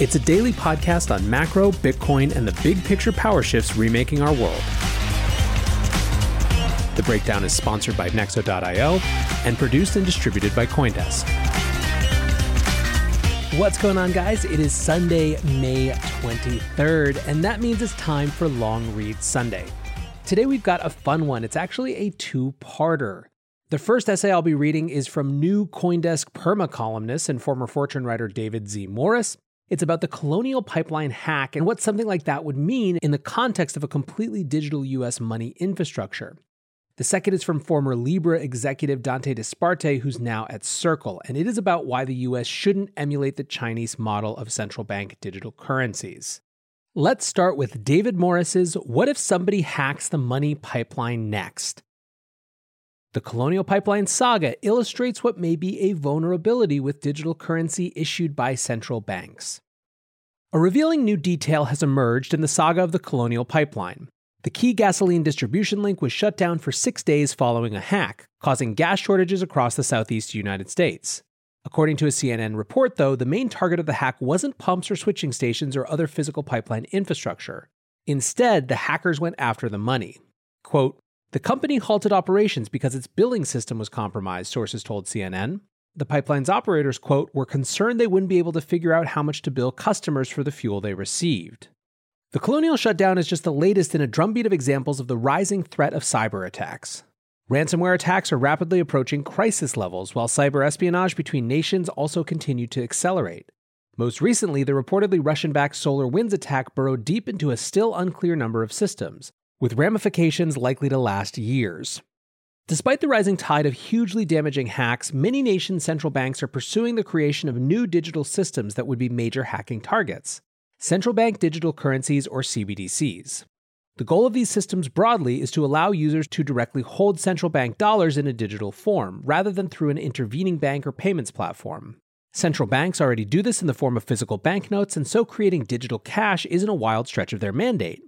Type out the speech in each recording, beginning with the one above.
It's a daily podcast on macro, Bitcoin, and the big picture power shifts remaking our world. The Breakdown is sponsored by Nexo.io and produced and distributed by Coindesk. What's going on, guys? It is Sunday, May 23rd, and that means it's time for Long Read Sunday. Today we've got a fun one. It's actually a two-parter. The first essay I'll be reading is from new Coindesk perma columnist and former Fortune writer David Z. Morris. It's about the Colonial Pipeline hack and what something like that would mean in the context of a completely digital U.S. money infrastructure. The second is from former Libra executive Dante Disparte, who's now at Circle, and it is about why the U.S. shouldn't emulate the Chinese model of central bank digital currencies. Let's start with David Morris's What If Somebody Hacks the Money Pipeline Next? The Colonial Pipeline saga illustrates what may be a vulnerability with digital currency issued by central banks. A revealing new detail has emerged in the saga of the Colonial Pipeline. The key gasoline distribution link was shut down for 6 days following a hack, causing gas shortages across the southeast United States. According to a CNN report, though, the main target of the hack wasn't pumps or switching stations or other physical pipeline infrastructure. Instead, the hackers went after the money. Quote, "The company halted operations because its billing system was compromised," sources told CNN. The pipeline's operators, quote, "were concerned they wouldn't be able to figure out how much to bill customers for the fuel they received." The Colonial shutdown is just the latest in a drumbeat of examples of the rising threat of cyber attacks. Ransomware attacks are rapidly approaching crisis levels, while cyber espionage between nations also continued to accelerate. Most recently, the reportedly Russian-backed SolarWinds attack burrowed deep into a still unclear number of systems, with ramifications likely to last years. Despite the rising tide of hugely damaging hacks, many nations' central banks are pursuing the creation of new digital systems that would be major hacking targets: central bank digital currencies, or CBDCs. The goal of these systems broadly is to allow users to directly hold central bank dollars in a digital form, rather than through an intervening bank or payments platform. Central banks already do this in the form of physical banknotes, and so creating digital cash isn't a wild stretch of their mandate.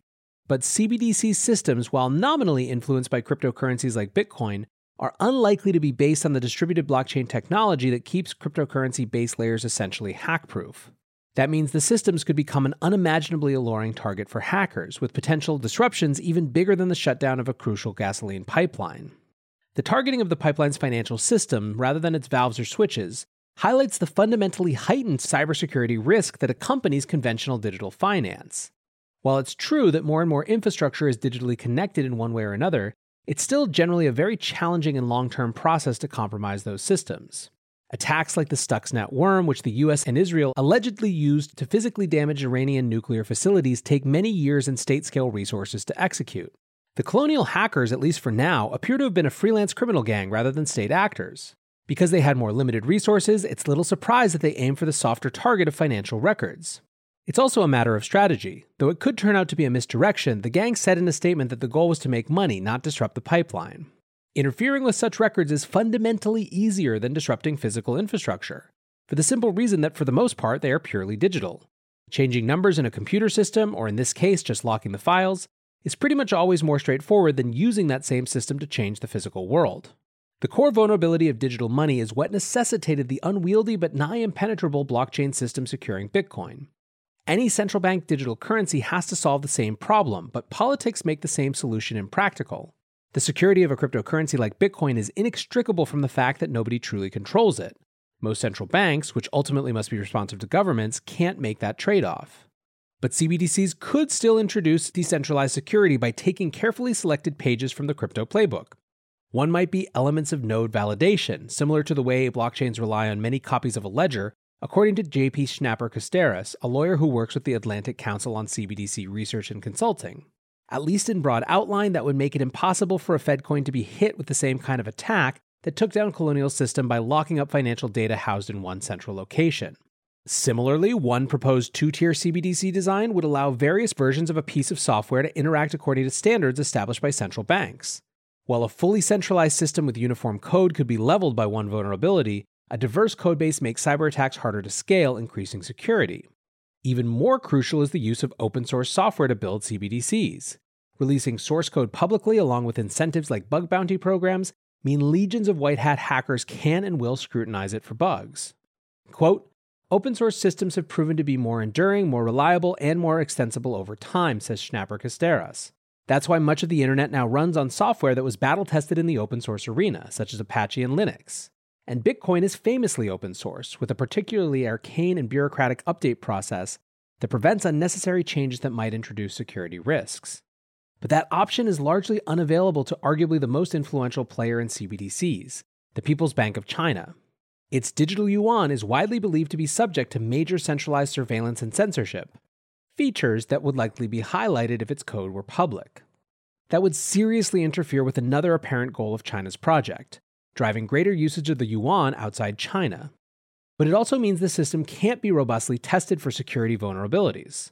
But CBDC systems, while nominally influenced by cryptocurrencies like Bitcoin, are unlikely to be based on the distributed blockchain technology that keeps cryptocurrency base layers essentially hack-proof. That means the systems could become an unimaginably alluring target for hackers, with potential disruptions even bigger than the shutdown of a crucial gasoline pipeline. The targeting of the pipeline's financial system, rather than its valves or switches, highlights the fundamentally heightened cybersecurity risk that accompanies conventional digital finance. While it's true that more and more infrastructure is digitally connected in one way or another, it's still generally a very challenging and long-term process to compromise those systems. Attacks like the Stuxnet worm, which the US and Israel allegedly used to physically damage Iranian nuclear facilities, take many years and state-scale resources to execute. The Colonial hackers, at least for now, appear to have been a freelance criminal gang rather than state actors. Because they had more limited resources, it's little surprise that they aimed for the softer target of financial records. It's also a matter of strategy. Though it could turn out to be a misdirection, the gang said in a statement that the goal was to make money, not disrupt the pipeline. Interfering with such records is fundamentally easier than disrupting physical infrastructure, for the simple reason that for the most part they are purely digital. Changing numbers in a computer system, or in this case just locking the files, is pretty much always more straightforward than using that same system to change the physical world. The core vulnerability of digital money is what necessitated the unwieldy but nigh impenetrable blockchain system securing Bitcoin. Any central bank digital currency has to solve the same problem, but politics make the same solution impractical. The security of a cryptocurrency like Bitcoin is inextricable from the fact that nobody truly controls it. Most central banks, which ultimately must be responsive to governments, can't make that trade-off. But CBDCs could still introduce decentralized security by taking carefully selected pages from the crypto playbook. One might be elements of node validation, similar to the way blockchains rely on many copies of a ledger, according to J.P. Schnapper-Costeris, a lawyer who works with the Atlantic Council on CBDC research and consulting. At least in broad outline, that would make it impossible for a Fed coin to be hit with the same kind of attack that took down Colonial's system by locking up financial data housed in one central location. Similarly, one proposed two-tier CBDC design would allow various versions of a piece of software to interact according to standards established by central banks. While a fully centralized system with uniform code could be leveled by one vulnerability, a diverse codebase makes cyber attacks harder to scale, increasing security. Even more crucial is the use of open-source software to build CBDCs. Releasing source code publicly, along with incentives like bug bounty programs, mean legions of white hat hackers can and will scrutinize it for bugs. Quote, "Open-source systems have proven to be more enduring, more reliable, and more extensible over time," says Schnapper-Costeris. That's why much of the internet now runs on software that was battle-tested in the open-source arena, such as Apache and Linux. And Bitcoin is famously open source, with a particularly arcane and bureaucratic update process that prevents unnecessary changes that might introduce security risks. But that option is largely unavailable to arguably the most influential player in CBDCs, the People's Bank of China. Its digital yuan is widely believed to be subject to major centralized surveillance and censorship, features that would likely be highlighted if its code were public. That would seriously interfere with another apparent goal of China's project, driving greater usage of the yuan outside China. But it also means the system can't be robustly tested for security vulnerabilities.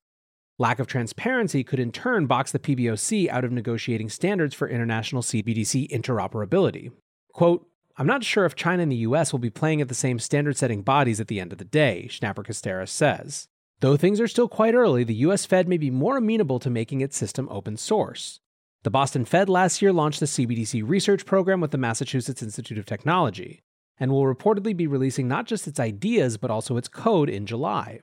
Lack of transparency could in turn box the PBOC out of negotiating standards for international CBDC interoperability. Quote, "I'm not sure if China and the US will be playing at the same standard-setting bodies at the end of the day," Schnapper-Costeris says. "Though things are still quite early, the US Fed may be more amenable to making its system open source. The Boston Fed last year launched the CBDC research program with the Massachusetts Institute of Technology, and will reportedly be releasing not just its ideas, but also its code in July.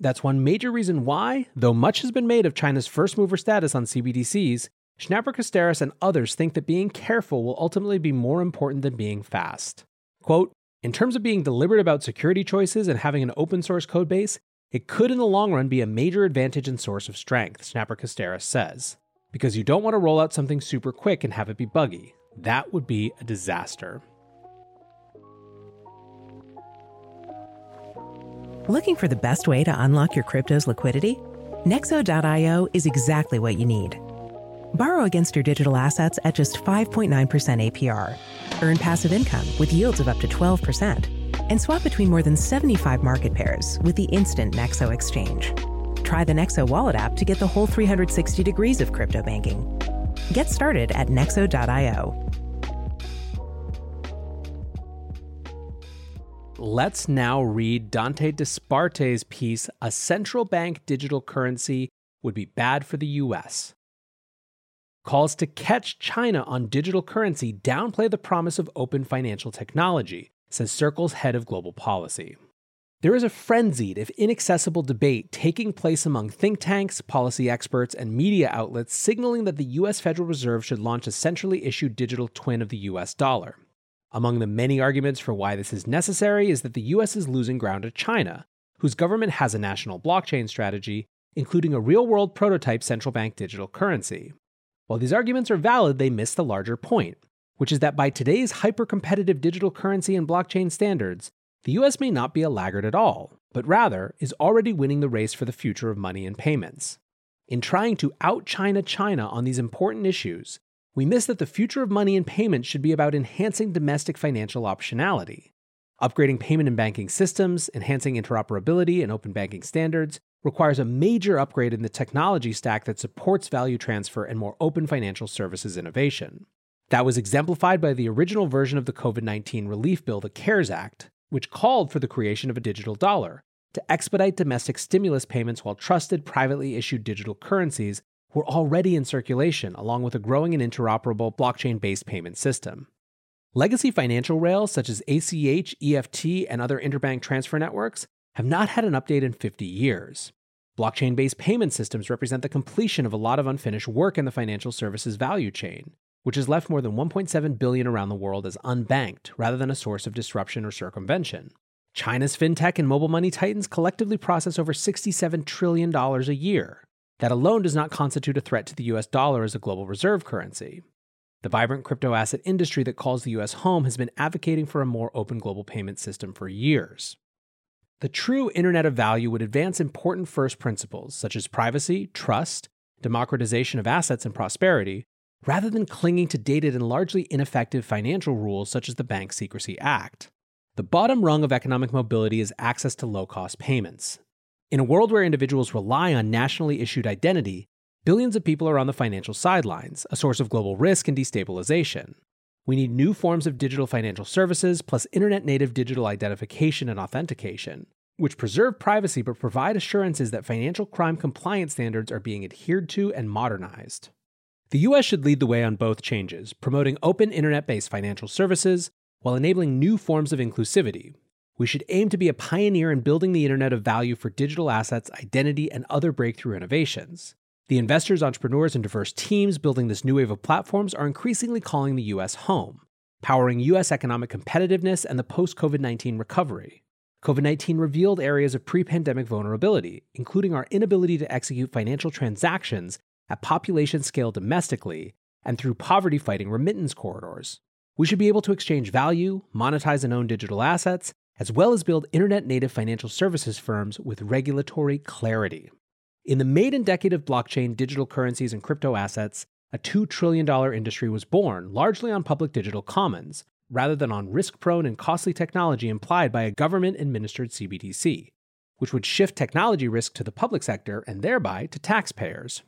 That's one major reason why, though much has been made of China's first-mover status on CBDCs, Schnapper-Costeris and others think that being careful will ultimately be more important than being fast. Quote, "In terms of being deliberate about security choices and having an open-source codebase, it could in the long run be a major advantage and source of strength," Schnapper-Costeris says. "Because you don't want to roll out something super quick and have it be buggy. That would be a disaster." Looking for the best way to unlock your crypto's liquidity? Nexo.io is exactly what you need. Borrow against your digital assets at just 5.9% APR. Earn passive income with yields of up to 12%. And swap between more than 75 market pairs with the instant Nexo exchange. Try the Nexo Wallet app to get the whole 360 degrees of crypto banking. Get started at Nexo.io. Let's now read Dante Disparte's piece, "A Central Bank Digital Currency Would Be Bad for the U.S." Calls to catch China on digital currency downplay the promise of open financial technology, says Circle's head of global policy. There is a frenzied, if inaccessible, debate taking place among think tanks, policy experts, and media outlets signaling that the U.S. Federal Reserve should launch a centrally issued digital twin of the U.S. dollar. Among the many arguments for why this is necessary is that the U.S. is losing ground to China, whose government has a national blockchain strategy, including a real-world prototype central bank digital currency. While these arguments are valid, they miss the larger point, which is that by today's hyper-competitive digital currency and blockchain standards, the U.S. may not be a laggard at all, but rather is already winning the race for the future of money and payments. In trying to out-China China on these important issues, we miss that the future of money and payments should be about enhancing domestic financial optionality. Upgrading payment and banking systems, enhancing interoperability and open banking standards requires a major upgrade in the technology stack that supports value transfer and more open financial services innovation. That was exemplified by the original version of the COVID-19 relief bill, the CARES Act, which called for the creation of a digital dollar to expedite domestic stimulus payments while trusted, privately issued digital currencies were already in circulation, along with a growing and interoperable blockchain-based payment system. Legacy financial rails such as ACH, EFT, and other interbank transfer networks have not had an update in 50 years. Blockchain-based payment systems represent the completion of a lot of unfinished work in the financial services value chain, which has left more than 1.7 billion around the world as unbanked rather than a source of disruption or circumvention. China's fintech and mobile money titans collectively process over $67 trillion a year. That alone does not constitute a threat to the US dollar as a global reserve currency. The vibrant crypto asset industry that calls the US home has been advocating for a more open global payment system for years. The true Internet of Value would advance important first principles, such as privacy, trust, democratization of assets, and prosperity, rather than clinging to dated and largely ineffective financial rules such as the Bank Secrecy Act. The bottom rung of economic mobility is access to low-cost payments. In a world where individuals rely on nationally issued identity, billions of people are on the financial sidelines, a source of global risk and destabilization. We need new forms of digital financial services, plus internet-native digital identification and authentication, which preserve privacy but provide assurances that financial crime compliance standards are being adhered to and modernized. The U.S. should lead the way on both changes, promoting open internet-based financial services while enabling new forms of inclusivity. We should aim to be a pioneer in building the Internet of Value for digital assets, identity, and other breakthrough innovations. The investors, entrepreneurs, and diverse teams building this new wave of platforms are increasingly calling the U.S. home, powering U.S. economic competitiveness and the post-COVID-19 recovery. COVID-19 revealed areas of pre-pandemic vulnerability, including our inability to execute financial transactions at population scale domestically and through poverty-fighting remittance corridors. We should be able to exchange value, monetize and own digital assets, as well as build internet-native financial services firms with regulatory clarity. In the maiden decade of blockchain, digital currencies, and crypto assets, a $2 trillion industry was born, largely on public digital commons, rather than on risk-prone and costly technology implied by a government-administered CBDC, which would shift technology risk to the public sector and thereby to taxpayers.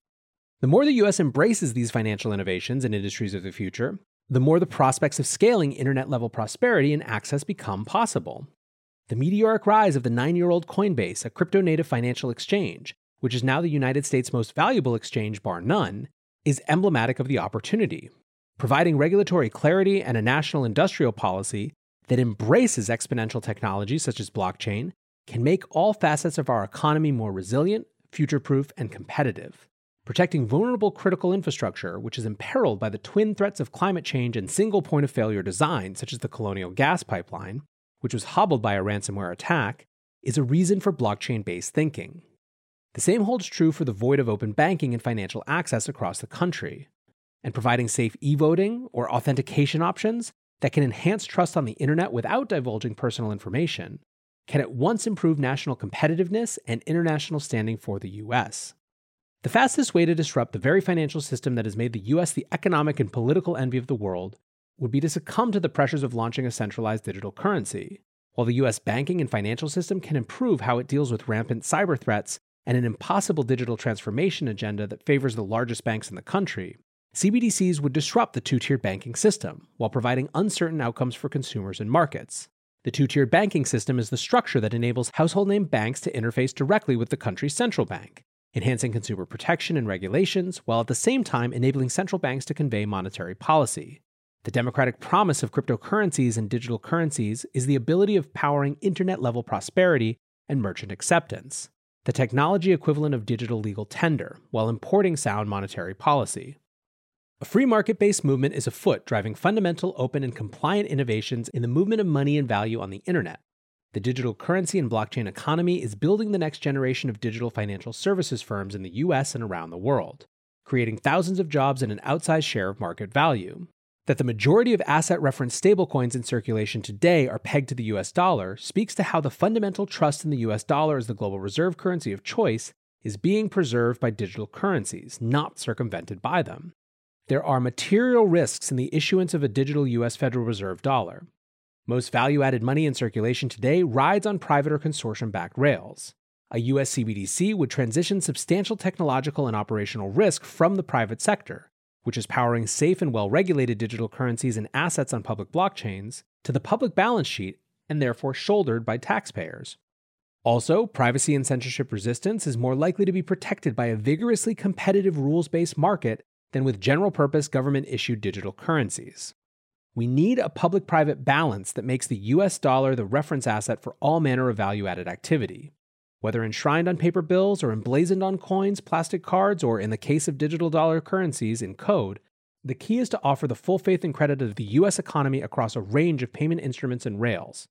The more the U.S. embraces these financial innovations and industries of the future, the more the prospects of scaling internet-level prosperity and access become possible. The meteoric rise of the 9-year-old Coinbase, a crypto-native financial exchange, which is now the United States' most valuable exchange, bar none, is emblematic of the opportunity, providing regulatory clarity and a national industrial policy that embraces exponential technology such as blockchain can make all facets of our economy more resilient, future-proof, and competitive, protecting vulnerable critical infrastructure, which is imperiled by the twin threats of climate change and single point-of-failure design, such as the Colonial Gas Pipeline, which was hobbled by a ransomware attack, is a reason for blockchain-based thinking. The same holds true for the void of open banking and financial access across the country, and providing safe e-voting or authentication options that can enhance trust on the internet without divulging personal information can at once improve national competitiveness and international standing for the U.S. The fastest way to disrupt the very financial system that has made the U.S. the economic and political envy of the world would be to succumb to the pressures of launching a centralized digital currency, while the U.S. banking and financial system can improve how it deals with rampant cyber threats and an impossible digital transformation agenda that favors the largest banks in the country. CBDCs would disrupt the two-tiered banking system while providing uncertain outcomes for consumers and markets. The two-tiered banking system is the structure that enables household name banks to interface directly with the country's central bank, enhancing consumer protection and regulations while at the same time enabling central banks to convey monetary policy. The democratic promise of cryptocurrencies and digital currencies is the ability of powering internet-level prosperity and merchant acceptance, the technology equivalent of digital legal tender, while importing sound monetary policy. A free market-based movement is afoot, driving fundamental, open, and compliant innovations in the movement of money and value on the internet. The digital currency and blockchain economy is building the next generation of digital financial services firms in the U.S. and around the world, creating thousands of jobs and an outsized share of market value. That the majority of asset-referenced stablecoins in circulation today are pegged to the U.S. dollar speaks to how the fundamental trust in the U.S. dollar as the global reserve currency of choice is being preserved by digital currencies, not circumvented by them. There are material risks in the issuance of a digital U.S. Federal Reserve dollar. Most value-added money in circulation today rides on private or consortium-backed rails. A U.S. CBDC would transition substantial technological and operational risk from the private sector, which is powering safe and well-regulated digital currencies and assets on public blockchains, to the public balance sheet and therefore shouldered by taxpayers. Also, privacy and censorship resistance is more likely to be protected by a vigorously competitive rules-based market than with general-purpose government-issued digital currencies. We need a public-private balance that makes the US dollar the reference asset for all manner of value-added activity. Whether enshrined on paper bills or emblazoned on coins, plastic cards, or in the case of digital dollar currencies, in code, the key is to offer the full faith and credit of the US economy across a range of payment instruments and rails.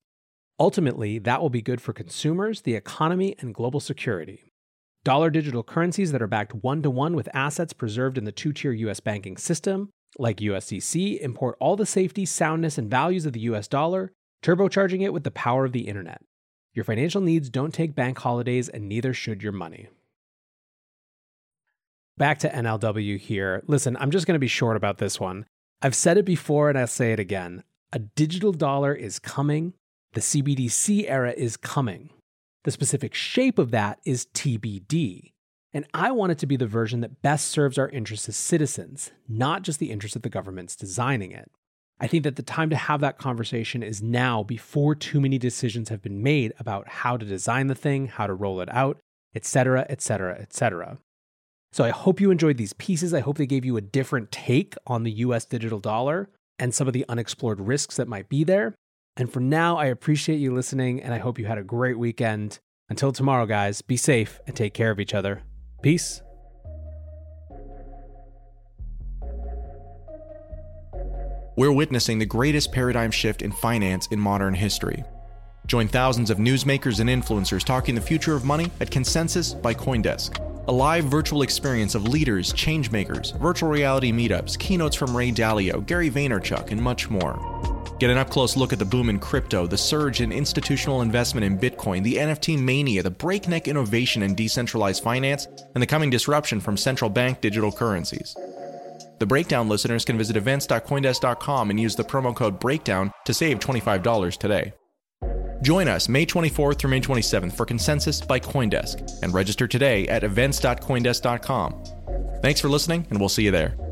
Ultimately, that will be good for consumers, the economy, and global security. Dollar digital currencies that are backed one-to-one with assets preserved in the two-tier US banking system, like USDC, import all the safety, soundness, and values of the US dollar, turbocharging it with the power of the internet. Your financial needs don't take bank holidays, and neither should your money. Back to NLW here. Listen, I'm just going to be short about this one. I've said it before and I'll say it again. A digital dollar is coming. The CBDC era is coming. The specific shape of that is TBD. And I want it to be the version that best serves our interests as citizens, not just the interests of the governments designing it. I think that the time to have that conversation is now, before too many decisions have been made about how to design the thing, how to roll it out, etc., etc., etc. So I hope you enjoyed these pieces. I hope they gave you a different take on the US digital dollar and some of the unexplored risks that might be there. And for now, I appreciate you listening, and I hope you had a great weekend. Until tomorrow, guys, be safe and take care of each other. Peace. We're witnessing the greatest paradigm shift in finance in modern history. Join thousands of newsmakers and influencers talking the future of money at Consensus by CoinDesk, a live virtual experience of leaders, changemakers, virtual reality meetups, keynotes from Ray Dalio, Gary Vaynerchuk, and much more. Get an up-close look at the boom in crypto, the surge in institutional investment in Bitcoin, the NFT mania, the breakneck innovation in decentralized finance, and the coming disruption from central bank digital currencies. The Breakdown listeners can visit events.coindesk.com and use the promo code BREAKDOWN to save $25 today. Join us May 24th through May 27th for Consensus by CoinDesk and register today at events.coindesk.com. Thanks for listening, and we'll see you there.